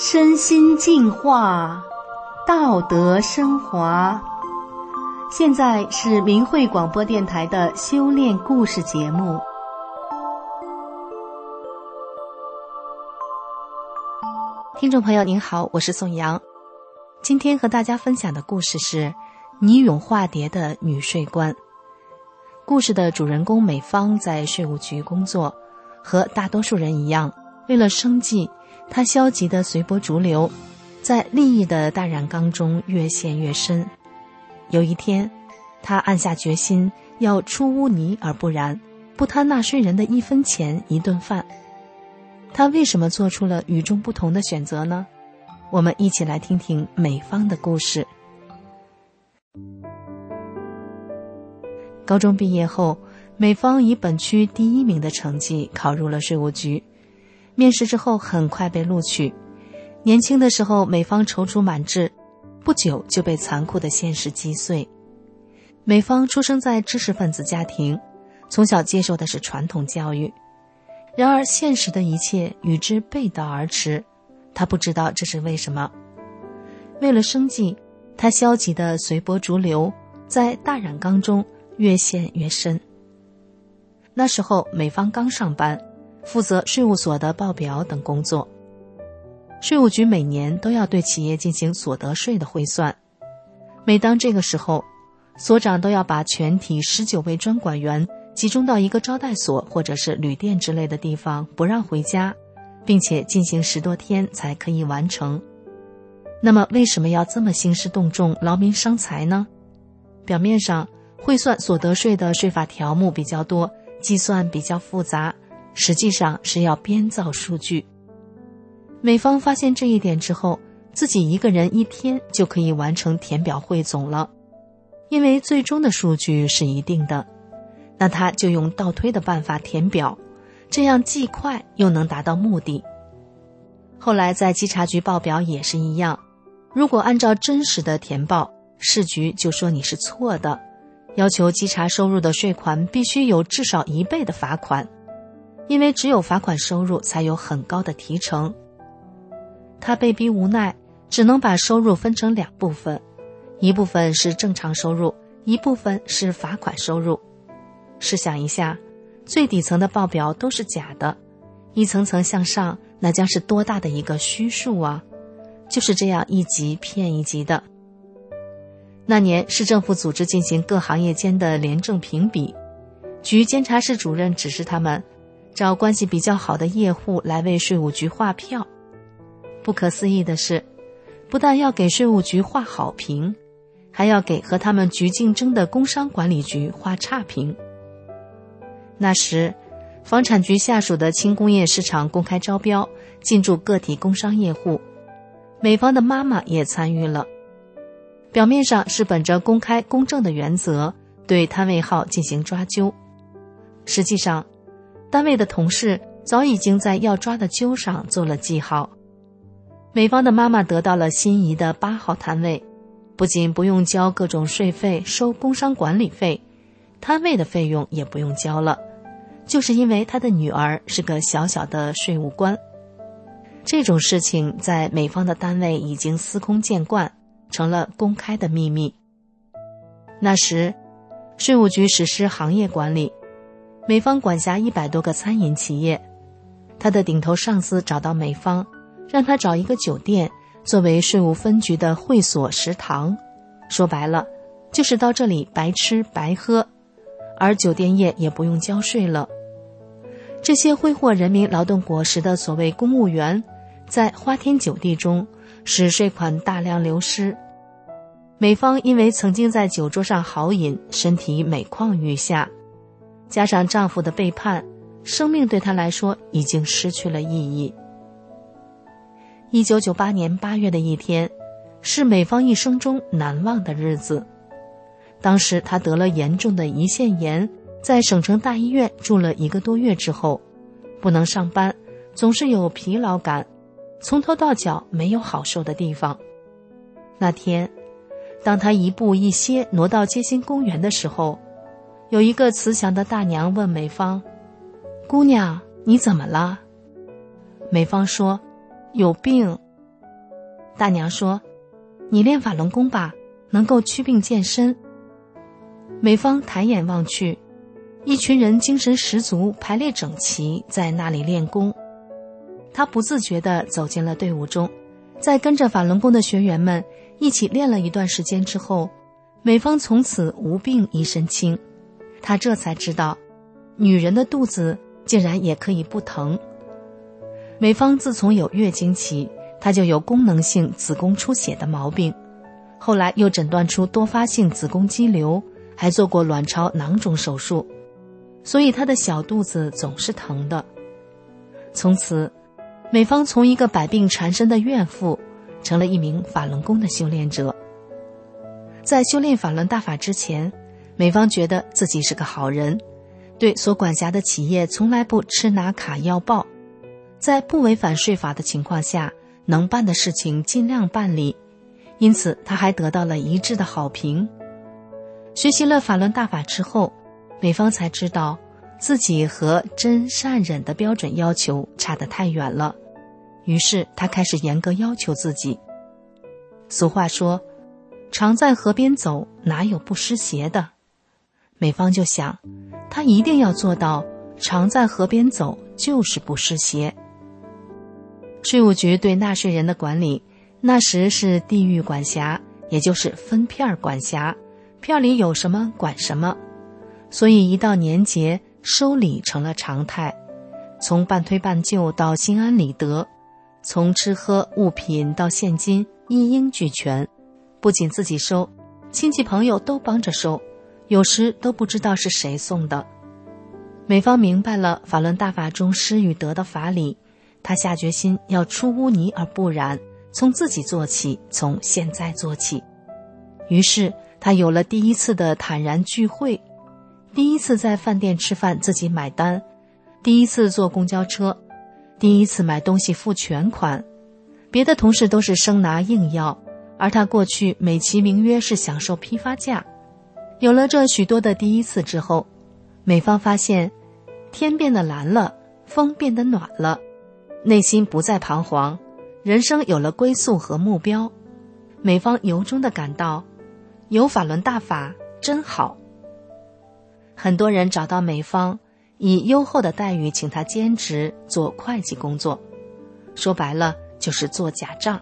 身心净化，道德升华。现在是明慧广播电台的修炼故事节目。听众朋友您好，我是宋阳。今天和大家分享的故事是泥蛹化蝶的女税官。故事的主人公美芳在税务局工作，和大多数人一样，为了生计，她消极的随波逐流，在利益的大染缸中越陷越深。有一天，她暗下决心要出污泥而不染，不贪纳税人的一分钱一顿饭。她为什么做出了与众不同的选择呢？我们一起来听听美芳的故事。高中毕业后，美芳以本区第一名的成绩考入了税务局。面试之后很快被录取。年轻的时候，美芳踌躇满志，不久就被残酷的现实击碎。美芳出生在知识分子家庭，从小接受的是传统教育。然而现实的一切与之背道而驰，她不知道这是为什么。为了生计，她消极地随波逐流，在大染缸中越陷越深。那时候美芳刚上班，负责税务所的报表等工作。税务局每年都要对企业进行所得税的汇算，每当这个时候，所长都要把全体19位专管员集中到一个招待所或者是旅店之类的地方，不让回家，并且进行10多天才可以完成。那么为什么要这么兴师动众、劳民伤财呢？表面上，汇算所得税的税法条目比较多，计算比较复杂，实际上是要编造数据。美方发现这一点之后，自己一个人1天就可以完成填表汇总了。因为最终的数据是一定的，那他就用倒推的办法填表，这样既快又能达到目的。后来在稽查局报表也是一样，如果按照真实的填报，市局就说你是错的，要求稽查收入的税款必须有至少1倍的罚款，因为只有罚款收入才有很高的提成。他被逼无奈，只能把收入分成2部分，一部分是正常收入，一部分是罚款收入。试想一下，最底层的报表都是假的，一层层向上，那将是多大的一个虚数啊！就是这样一级骗一级的。那年市政府组织进行各行业间的廉政评比，局监察室主任指示他们找关系比较好的业户来为税务局划票。不可思议的是，不但要给税务局划好评，还要给和他们局竞争的工商管理局划差评。那时，房产局下属的轻工业市场公开招标，进驻个体工商业户。美方的妈妈也参与了。表面上是本着公开公正的原则，对摊位号进行抓阄。实际上，单位的同事早已经在要抓的阄上做了记号。美方的妈妈得到了心仪的8号摊位，不仅不用交各种税费、收工商管理费，摊位的费用也不用交了，就是因为她的女儿是个小小的税务官。这种事情在美方的单位已经司空见惯，成了公开的秘密。那时，税务局实施行业管理，美方管辖100多个餐饮企业。她的顶头上司找到美方，让他找一个酒店作为税务分局的会所食堂，说白了就是到这里白吃白喝，而酒店业也不用交税了。这些挥霍人民劳动果实的所谓公务员，在花天酒地中使税款大量流失。美方因为曾经在酒桌上豪饮，身体每况愈下，加上丈夫的背叛，生命对她来说已经失去了意义。1998年8月的一天，是美方一生中难忘的日子。当时她得了严重的胰腺炎，在省城大医院住了1个多月之后，不能上班，总是有疲劳感，从头到脚没有好受的地方。那天，当她一步一歇挪到街心公园的时候，有一个慈祥的大娘问美方：“姑娘，你怎么了？”美方说：“有病，大娘说，你练法轮功吧，能够祛病健身。美方抬眼望去，一群人精神十足，排列整齐，在那里练功。他不自觉地走进了队伍中，在跟着法轮功的学员们一起练了一段时间之后，美方从此无病一身轻。他这才知道，女人的肚子竟然也可以不疼。美方自从有月经起，她就有功能性子宫出血的毛病，后来又诊断出多发性子宫肌瘤，还做过卵巢囊肿手术，所以她的小肚子总是疼的。从此，美方从一个百病缠身的怨妇，成了一名法轮功的修炼者。在修炼法轮大法之前，美方觉得自己是个好人，对所管辖的企业从来不吃拿卡要报，在不违反税法的情况下，能办的事情尽量办理，因此他还得到了一致的好评。学习了法轮大法之后，美方才知道自己和真善忍的标准要求差得太远了，于是他开始严格要求自己。俗话说，常在河边走，哪有不湿鞋的？美方就想，他一定要做到常在河边走，就是不湿鞋。税务局对纳税人的管理，那时是地域管辖，也就是分片管辖，片里有什么管什么，所以一到年节，收礼成了常态，从半推半就到心安理得，从吃喝物品到现金，一应俱全。不仅自己收，亲戚朋友都帮着收，有时都不知道是谁送的。美方明白了法轮大法中失与得的法理，他下决心要出污泥而不染，从自己做起，从现在做起。于是他有了第一次的坦然聚会，第一次在饭店吃饭自己买单，第一次坐公交车，第一次买东西付全款。别的同事都是生拿硬要，而他过去美其名曰是享受批发价。有了这许多的第一次之后，美方发现天变得蓝了，风变得暖了，内心不再彷徨，人生有了归宿和目标。美方由衷地感到，有法轮大法真好。很多人找到美方，以优厚的待遇请他兼职做会计工作，说白了就是做假账。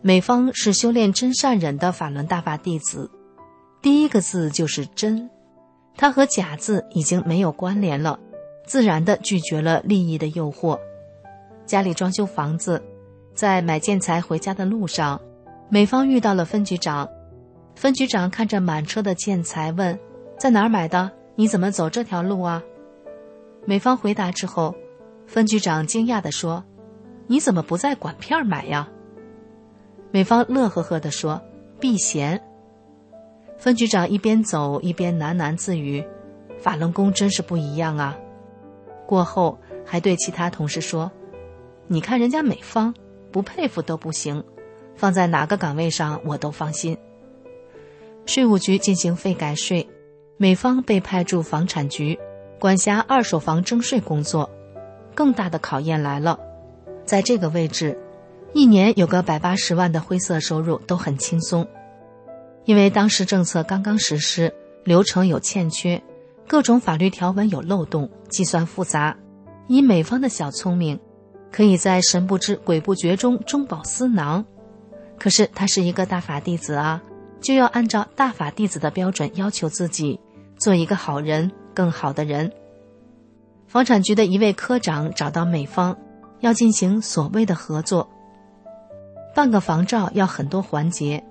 美方是修炼真善忍的法轮大法弟子，第一个字就是真，他和假字已经没有关联了，自然地拒绝了利益的诱惑。家里装修房子，在买建材回家的路上，美方遇到了分局长。分局长看着满车的建材问，在哪儿买的？你怎么走这条路啊？美方回答之后，分局长惊讶地说，你怎么不在管片买呀？美方乐呵呵地说，避嫌。分局长一边走一边喃喃自语，法轮功真是不一样啊。过后还对其他同事说，你看人家美方，不佩服都不行，放在哪个岗位上我都放心。税务局进行废改税，美方被派驻房产局，管辖二手房征税工作。更大的考验来了，在这个位置，一年有个180万的灰色收入都很轻松。因为当时政策刚刚实施，流程有欠缺，各种法律条文有漏洞，计算复杂，以美方的小聪明，可以在神不知鬼不觉中中饱私囊。可是他是一个大法弟子啊，就要按照大法弟子的标准要求自己，做一个好人，更好的人。房产局的一位科长找到美方，要进行所谓的合作。办个房照要很多环节，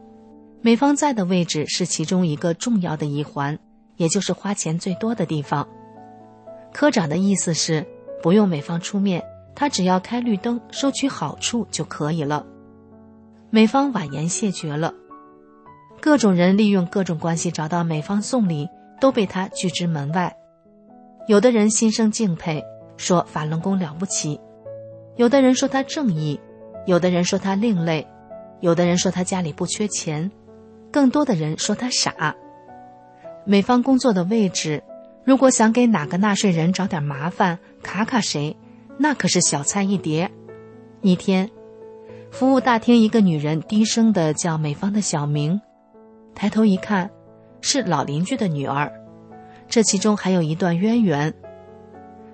美方在的位置是其中一个重要的一环，也就是花钱最多的地方。科长的意思是，不用美方出面，他只要开绿灯，收取好处就可以了。美方婉言谢绝了。各种人利用各种关系找到美方送礼，都被他拒之门外。有的人心生敬佩，说法轮功了不起；有的人说他正义；有的人说他另类；有的人说他家里不缺钱；更多的人说他傻。美方工作的位置，如果想给哪个纳税人找点麻烦，卡谁，那可是小菜一碟。一天，服务大厅一个女人低声地叫美芳的小名，抬头一看，是老邻居的女儿。这其中还有一段渊源。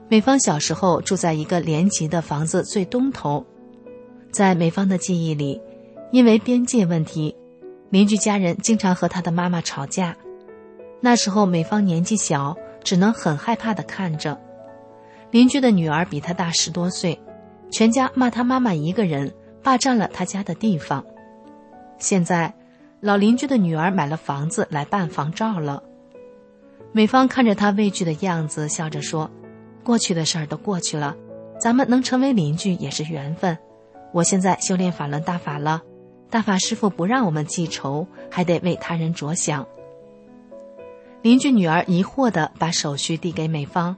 美芳小时候住在一个连级的房子最东头，在美芳的记忆里，因为边界问题，邻居家人经常和她的妈妈吵架。那时候美芳年纪小，只能很害怕地看着。邻居的女儿比她大10多岁，全家骂她妈妈一个人霸占了她家的地方。现在老邻居的女儿买了房子来办房照了。美芳看着她畏惧的样子，笑着说，过去的事儿都过去了，咱们能成为邻居也是缘分。我现在修炼法轮大法了，大法师父不让我们记仇，还得为他人着想。邻居女儿疑惑地把手续递给美芳，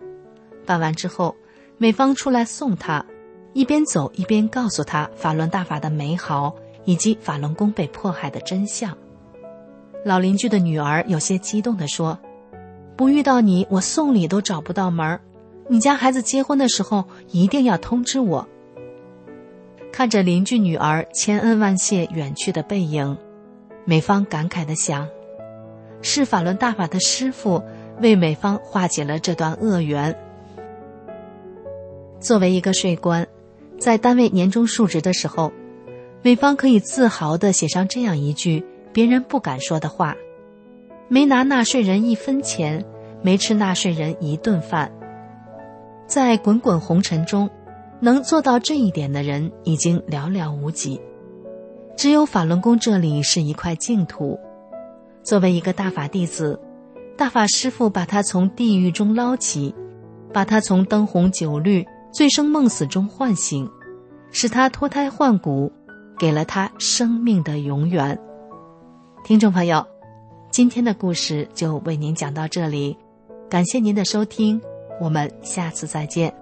办完之后，美芳出来送她，一边走一边告诉她法轮大法的美好，以及法轮功被迫害的真相。老邻居的女儿有些激动地说，不遇到你，我送礼都找不到门儿。你家孩子结婚的时候一定要通知我。看着邻居女儿千恩万谢远去的背影，美芳感慨地想，是法轮大法的师父为美芳化解了这段恶缘。作为一个税官，在单位年终述职的时候，美芳可以自豪地写上这样一句别人不敢说的话，没拿纳税人1分钱，没吃纳税人1顿饭。在滚滚红尘中，能做到这一点的人已经寥寥无几。只有法轮功这里是一块净土。作为一个大法弟子，大法师父把他从地狱中捞起，把他从灯红酒绿、醉生梦死中唤醒，使他脱胎换骨，给了他生命的永远。听众朋友，今天的故事就为您讲到这里，感谢您的收听，我们下次再见。